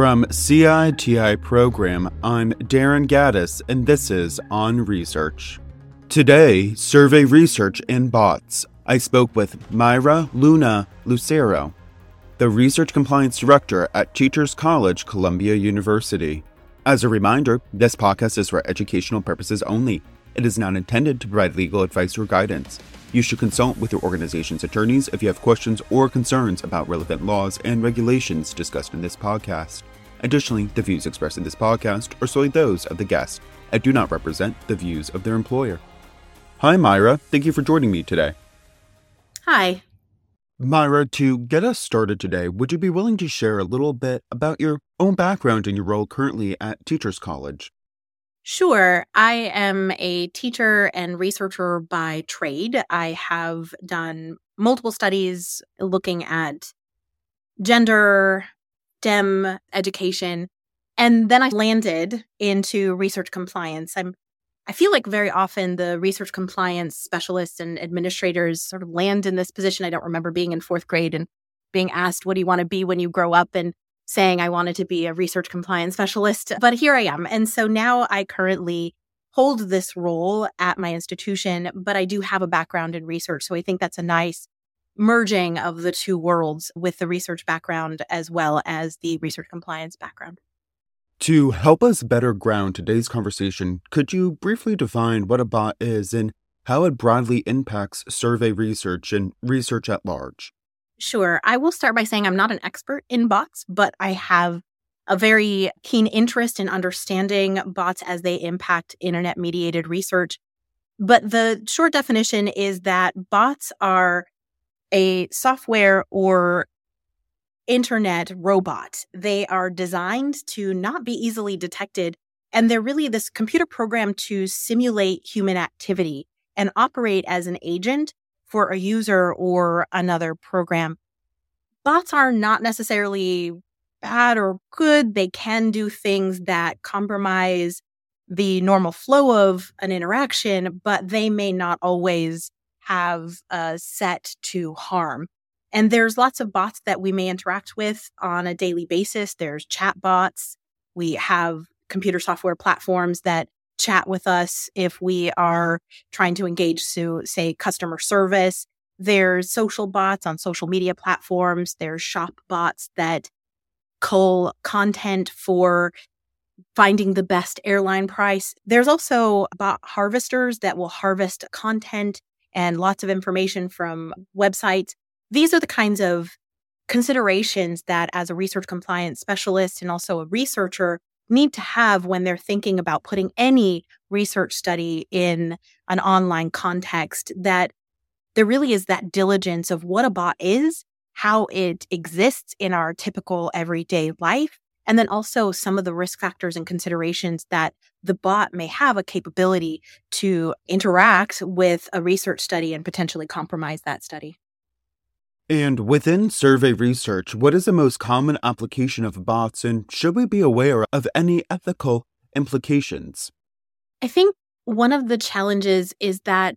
From CITI Program, I'm Darren Gaddis, and this is On Research. Today, survey research and bots. I spoke with Myra Luna Lucero, the Research Compliance Director at Teachers College, Columbia University. As a reminder, this podcast is for educational purposes only. It is not intended to provide legal advice or guidance. You should consult with your organization's attorneys if you have questions or concerns about relevant laws and regulations discussed in this podcast. Additionally, the views expressed in this podcast are solely those of the guest and do not represent the views of their employer. Hi, Myra. Thank you for joining me today. Hi. Myra, to get us started today, would you be willing to share a little bit about your own background and your role currently at Teachers College? Sure. I am a teacher and researcher by trade. I have done multiple studies looking at gender, STEM education, and then I landed into research compliance. I feel like very often the research compliance specialists and administrators sort of land in this position. I don't remember being in fourth grade and being asked, what do you want to be when you grow up? And saying I wanted to be a research compliance specialist, but here I am. And so now I currently hold this role at my institution, but I do have a background in research. So I think that's a nice merging of the two worlds, with the research background as well as the research compliance background. To help us better ground today's conversation, could you briefly define what a bot is and how it broadly impacts survey research and research at large? Sure. I will start by saying I'm not an expert in bots, but I have a very keen interest in understanding bots as they impact internet-mediated research. But the short definition is that bots are a software or internet robot. They are designed to not be easily detected, and they're really this computer program to simulate human activity and operate as an agent for a user or another program. Bots are not necessarily bad or good. They can do things that compromise the normal flow of an interaction, but they may not always have a set to harm. And there's lots of bots that we may interact with on a daily basis. There's chat bots. We have computer software platforms that chat with us if we are trying to engage to, say, customer service. There's social bots on social media platforms. There's shop bots that cull content for finding the best airline price. There's also bot harvesters that will harvest content and lots of information from websites. These are the kinds of considerations that, as a research compliance specialist and also a researcher, need to have when they're thinking about putting any research study in an online context, that there really is that diligence of what a bot is, how it exists in our typical everyday life, and then also some of the risk factors and considerations that the bot may have a capability to interact with a research study and potentially compromise that study. And within survey research, what is the most common application of bots, and should we be aware of any ethical implications? I think one of the challenges is that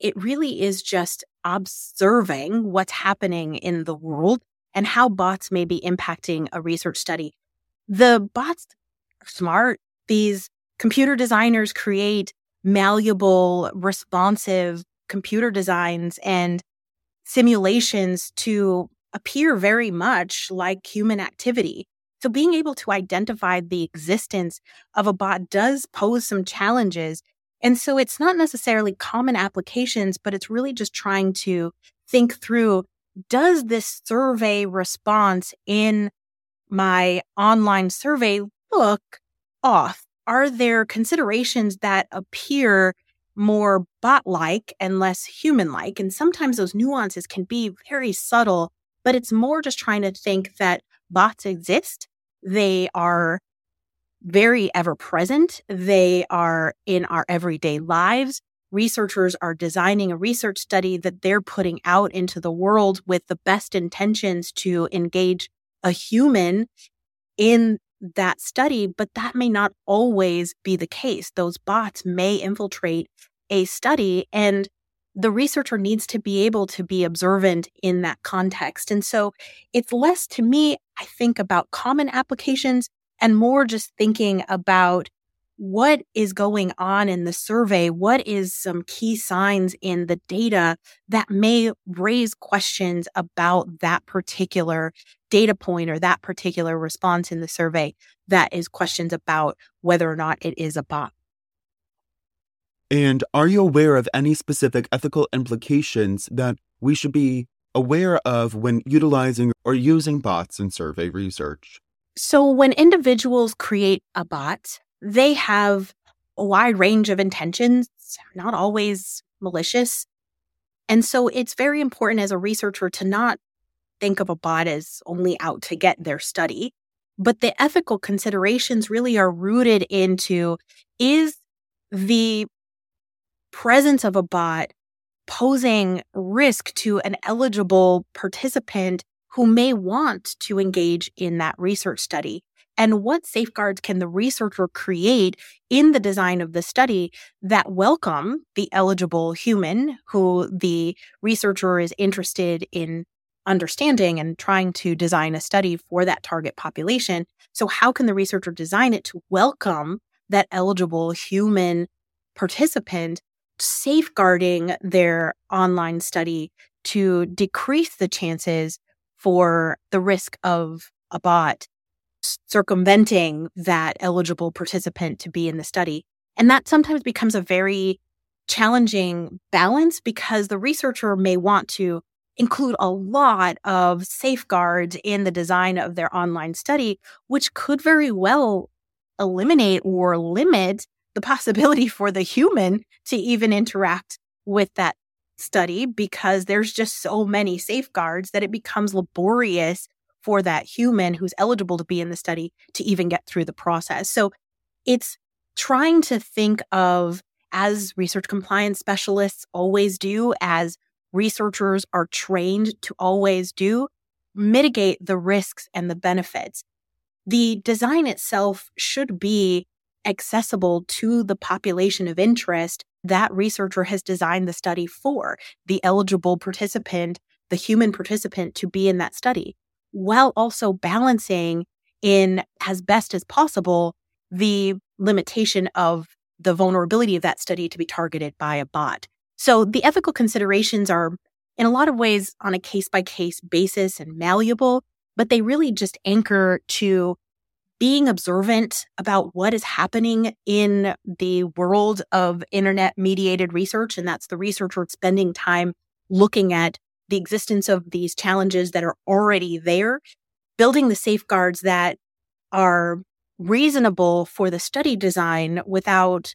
it really is just observing what's happening in the world and how bots may be impacting a research study. The bots are smart. These computer designers create malleable, responsive computer designs and simulations to appear very much like human activity. So being able to identify the existence of a bot does pose some challenges. And so it's not necessarily common applications, but it's really just trying to think through, does this survey response in my online survey look off? Are there considerations that appear more bot-like and less human-like? And sometimes those nuances can be very subtle, but it's more just trying to think that bots exist. They are very ever-present. They are in our everyday lives. Researchers are designing a research study that they're putting out into the world with the best intentions to engage a human in that study, but that may not always be the case. Those bots may infiltrate a study and the researcher needs to be able to be observant in that context. And so it's less, to me, I think, about common applications and more just thinking about what is going on in the survey, what is some key signs in the data that may raise questions about that particular data point or that particular response in the survey that is questions about whether or not it is a bot. And are you aware of any specific ethical implications that we should be aware of when utilizing or using bots in survey research? So when individuals create a bot, they have a wide range of intentions, not always malicious. And so it's very important as a researcher to not think of a bot as only out to get their study. But the ethical considerations really are rooted into, is the presence of a bot posing risk to an eligible participant who may want to engage in that research study? And what safeguards can the researcher create in the design of the study that welcome the eligible human who the researcher is interested in understanding and trying to design a study for that target population? So how can the researcher design it to welcome that eligible human participant, safeguarding their online study to decrease the chances for the risk of a bot circumventing that eligible participant to be in the study? And that sometimes becomes a very challenging balance because the researcher may want to include a lot of safeguards in the design of their online study, which could very well eliminate or limit the possibility for the human to even interact with that study because there's just so many safeguards that it becomes laborious for that human who's eligible to be in the study to even get through the process. So it's trying to think of, as research compliance specialists always do, as researchers are trained to always do, mitigate the risks and the benefits. The design itself should be accessible to the population of interest that researcher has designed the study for, the eligible participant, the human participant to be in that study, while also balancing in as best as possible the limitation of the vulnerability of that study to be targeted by a bot. So the ethical considerations are in a lot of ways on a case-by-case basis and malleable, but they really just anchor to being observant about what is happening in the world of internet-mediated research, and that's the researcher spending time looking at the existence of these challenges that are already there, building the safeguards that are reasonable for the study design without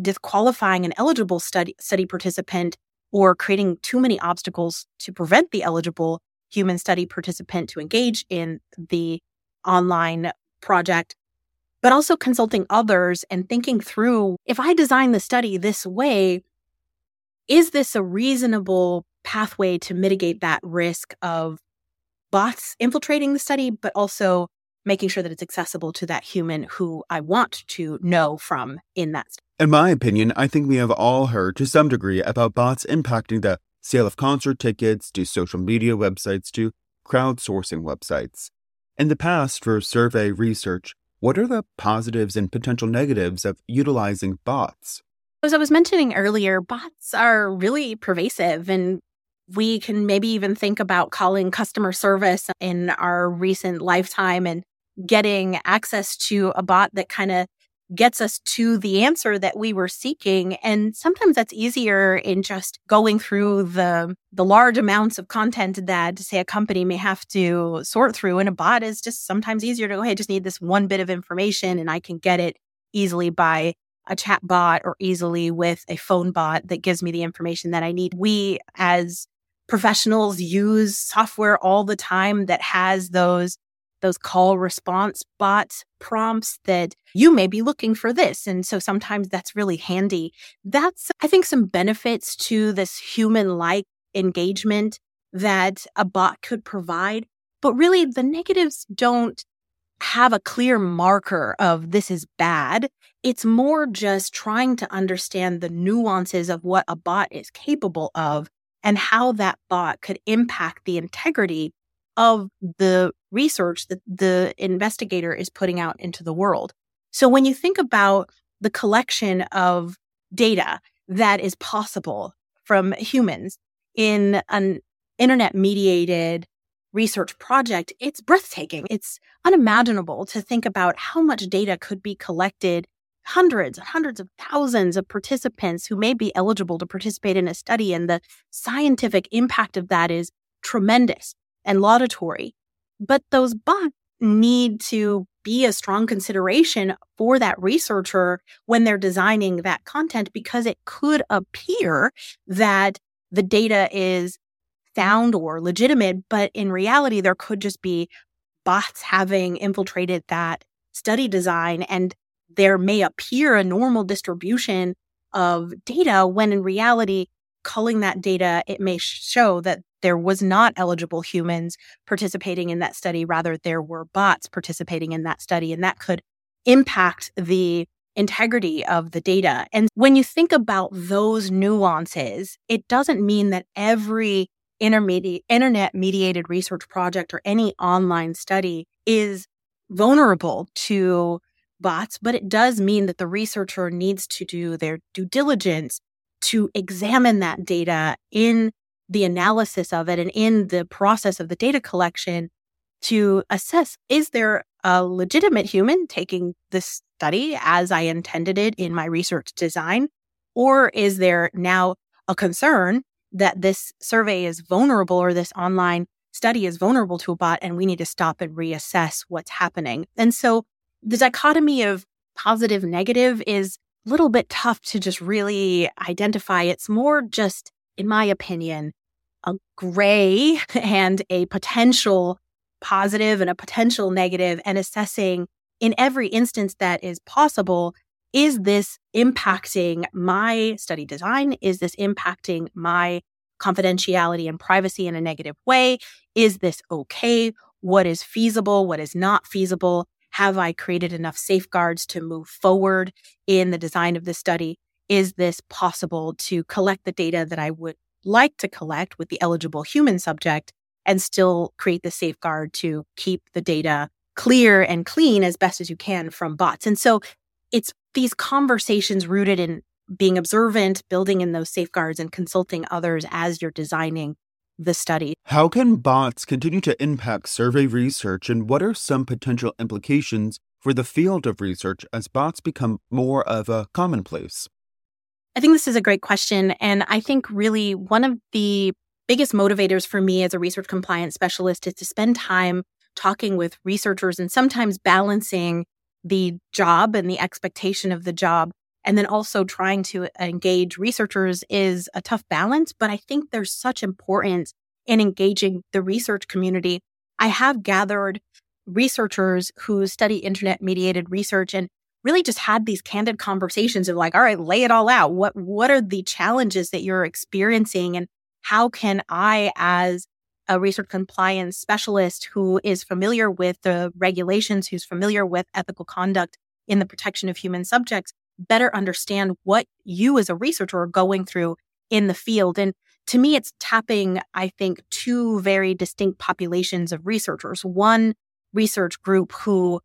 disqualifying an eligible study participant or creating too many obstacles to prevent the eligible human study participant to engage in the online project, but also consulting others and thinking through, if I design the study this way, is this a reasonable pathway to mitigate that risk of bots infiltrating the study, but also making sure that it's accessible to that human who I want to know from in that study. In my opinion, I think we have all heard to some degree about bots impacting the sale of concert tickets to social media websites to crowdsourcing websites. In the past, for survey research, what are the positives and potential negatives of utilizing bots? As I was mentioning earlier, bots are really pervasive, and we can maybe even think about calling customer service in our recent lifetime and getting access to a bot that kind of gets us to the answer that we were seeking. And sometimes that's easier in just going through the large amounts of content that, say, a company may have to sort through. And a bot is just sometimes easier to go, hey, I just need this one bit of information and I can get it easily by a chat bot or easily with a phone bot that gives me the information that I need. We as professionals use software all the time that has those call response bot prompts that you may be looking for this. And so sometimes that's really handy. That's, I think, some benefits to this human-like engagement that a bot could provide. But really, the negatives don't have a clear marker of this is bad. It's more just trying to understand the nuances of what a bot is capable of and how that bot could impact the integrity of the research that the investigator is putting out into the world. So when you think about the collection of data that is possible from humans in an internet-mediated research project, it's breathtaking. It's unimaginable to think about how much data could be collected. Hundreds and hundreds of thousands of participants who may be eligible to participate in a study, and the scientific impact of that is tremendous and laudatory. But those bots need to be a strong consideration for that researcher when they're designing that content, because it could appear that the data is sound or legitimate, but in reality, there could just be bots having infiltrated that study design, and there may appear a normal distribution of data when in reality, culling that data, it may show that there was not eligible humans participating in that study. Rather, there were bots participating in that study, and that could impact the integrity of the data. And when you think about those nuances, it doesn't mean that every internet-mediated research project or any online study is vulnerable to bots, but it does mean that the researcher needs to do their due diligence to examine that data in the analysis of it and in the process of the data collection to assess, is there a legitimate human taking this study as I intended it in my research design? Or is there now a concern that this survey is vulnerable or this online study is vulnerable to a bot, and we need to stop and reassess what's happening? And so the dichotomy of positive negative is a little bit tough to just really identify. It's more just, in my opinion, a gray and a potential positive and a potential negative, and assessing in every instance that is possible, is this impacting my study design? Is this impacting my confidentiality and privacy in a negative way? Is this okay? What is feasible? What is not feasible? Have I created enough safeguards to move forward in the design of the study? Is this possible to collect the data that I would like to collect with the eligible human subject and still create the safeguard to keep the data clear and clean as best as you can from bots? And so it's these conversations rooted in being observant, building in those safeguards, and consulting others as you're designing the study. How can bots continue to impact survey research, and what are some potential implications for the field of research as bots become more of a commonplace? I think this is a great question. And I think really one of the biggest motivators for me as a research compliance specialist is to spend time talking with researchers and sometimes balancing the job and the expectation of the job. And then also trying to engage researchers is a tough balance, but I think there's such importance in engaging the research community. I have gathered researchers who study internet-mediated research and really just had these candid conversations of like, all right, lay it all out. What are the challenges that you're experiencing? And how can I, as a research compliance specialist who is familiar with the regulations, who's familiar with ethical conduct in the protection of human subjects, better understand what you as a researcher are going through in the field? And to me, it's tapping, I think, two very distinct populations of researchers. One research group who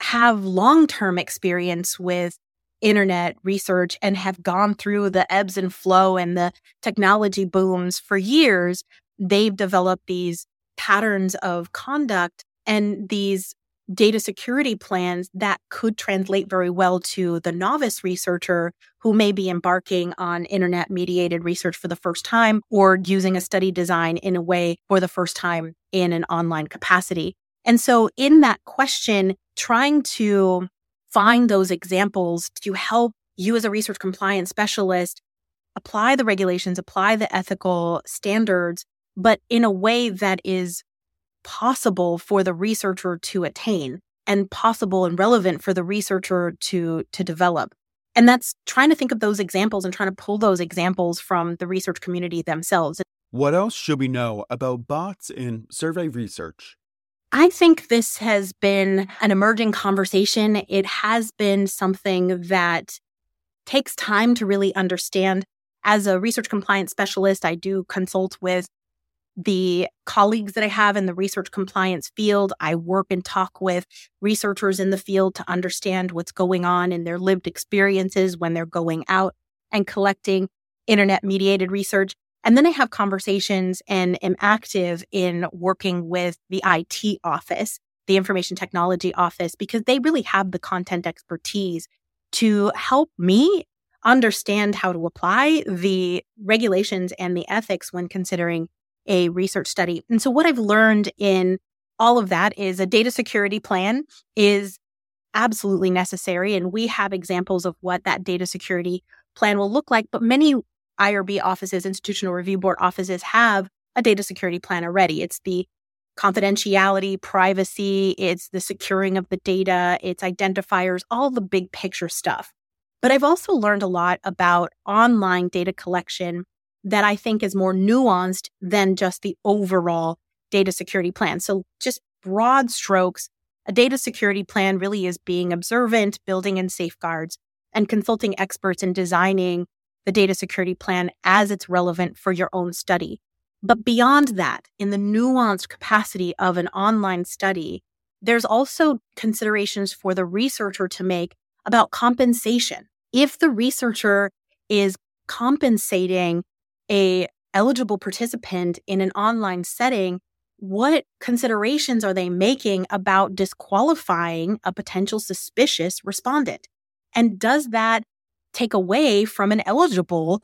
have long-term experience with internet research and have gone through the ebbs and flow and the technology booms for years. They've developed these patterns of conduct and these data security plans that could translate very well to the novice researcher who may be embarking on internet-mediated research for the first time or using a study design in a way for the first time in an online capacity. And so in that question, trying to find those examples to help you as a research compliance specialist apply the regulations, apply the ethical standards, but in a way that is possible for the researcher to attain and possible and relevant for the researcher to develop. And that's trying to think of those examples and trying to pull those examples from the research community themselves. What else should we know about bots in survey research? I think this has been an emerging conversation. It has been something that takes time to really understand. As a research compliance specialist, I do consult with the colleagues that I have in the research compliance field. I work and talk with researchers in the field to understand what's going on in their lived experiences when they're going out and collecting internet-mediated research. And then I have conversations and am active in working with the IT office, the information technology office, because they really have the content expertise to help me understand how to apply the regulations and the ethics when considering a research study. And so what I've learned in all of that is a data security plan is absolutely necessary. And we have examples of what that data security plan will look like. But many IRB offices, Institutional Review Board offices, have a data security plan already. It's the confidentiality, privacy, it's the securing of the data, it's identifiers, all the big picture stuff. But I've also learned a lot about online data collection that I think is more nuanced than just the overall data security plan. So just broad strokes, a data security plan really is being observant, building in safeguards, and consulting experts in designing the data security plan as it's relevant for your own study. But beyond that, in the nuanced capacity of an online study, there's also considerations for the researcher to make about compensation. If the researcher is compensating an eligible participant in an online setting, what considerations are they making about disqualifying a potential suspicious respondent? And does that take away from an eligible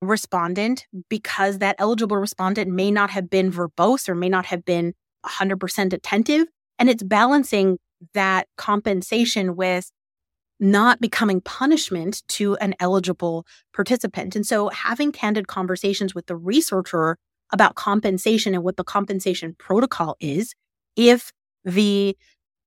respondent because that eligible respondent may not have been verbose or may not have been 100% attentive? And it's balancing that compensation with not becoming punishment to an eligible participant. And so having candid conversations with the researcher about compensation and what the compensation protocol is, if the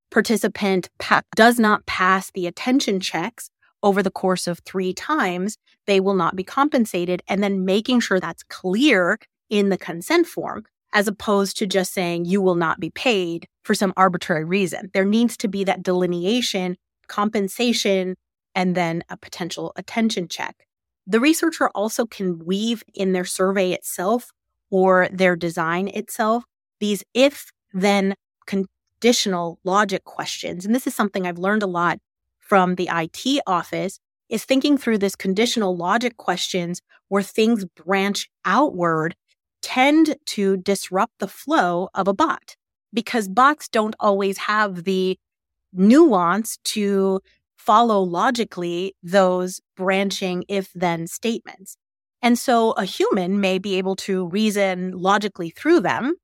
participant does not pass the attention checks over the course of 3 times, they will not be compensated. And then making sure that's clear in the consent form, as opposed to just saying you will not be paid for some arbitrary reason. There needs to be that delineation, compensation, and then a potential attention check. The researcher also can weave in their survey itself or their design itself these if-then conditional logic questions. And this is something I've learned a lot from the IT office, is thinking through this conditional logic questions where things branch outward tend to disrupt the flow of a bot, because bots don't always have the nuance to follow logically those branching if-then statements. And so a human may be able to reason logically through them,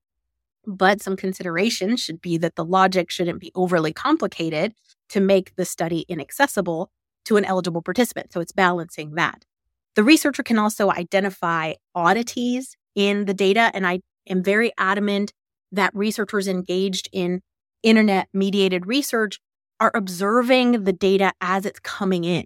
but some consideration should be that the logic shouldn't be overly complicated to make the study inaccessible to an eligible participant. So it's balancing that. The researcher can also identify oddities in the data, and I am very adamant that researchers engaged in internet-mediated research are observing the data as it's coming in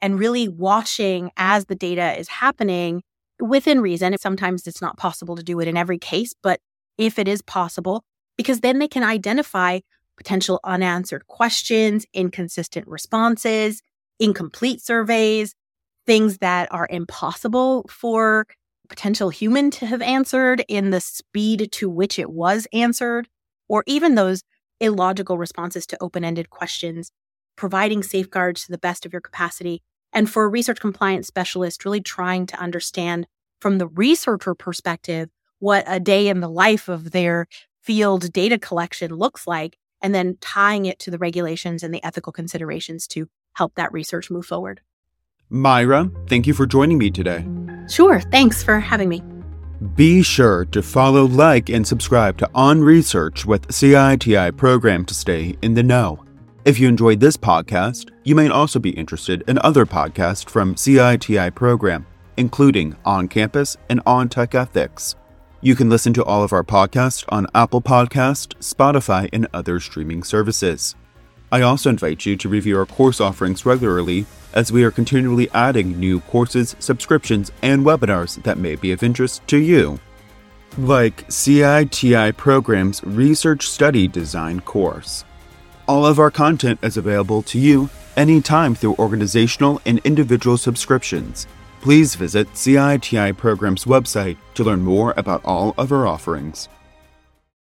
and really watching as the data is happening within reason. Sometimes it's not possible to do it in every case, but if it is possible, because then they can identify potential unanswered questions, inconsistent responses, incomplete surveys, things that are impossible for a potential human to have answered in the speed to which it was answered, or even those illogical responses to open-ended questions, providing safeguards to the best of your capacity. And for a research compliance specialist, really trying to understand from the researcher perspective what a day in the life of their field data collection looks like, and then tying it to the regulations and the ethical considerations to help that research move forward. Myra, thank you for joining me today. Sure, thanks for having me. Be sure to follow, like, and subscribe to On Research with CITI Program to stay in the know. If you enjoyed this podcast, you may also be interested in other podcasts from CITI Program, including On Campus and On Tech Ethics. You can listen to all of our podcasts on Apple Podcasts, Spotify, and other streaming services. I also invite you to review our course offerings regularly, as we are continually adding new courses, subscriptions, and webinars that may be of interest to you. like CITI Program's Research Study Design course. All of our content is available to you anytime through organizational and individual subscriptions. Please visit CITI Program's website to learn more about all of our offerings.